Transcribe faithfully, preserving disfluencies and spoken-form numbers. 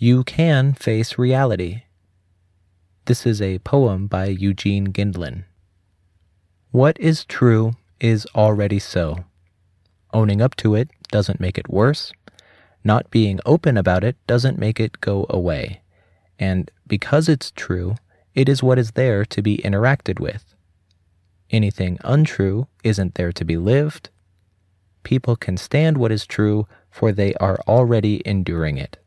You Can Face Reality. This is a poem by Eugene Gendlin. What is true is already so. Owning up to it doesn't make it worse. Not being open about it doesn't make it go away. And because it's true, it is what is there to be interacted with. Anything untrue isn't there to be lived. People can stand what is true, for they are already enduring it.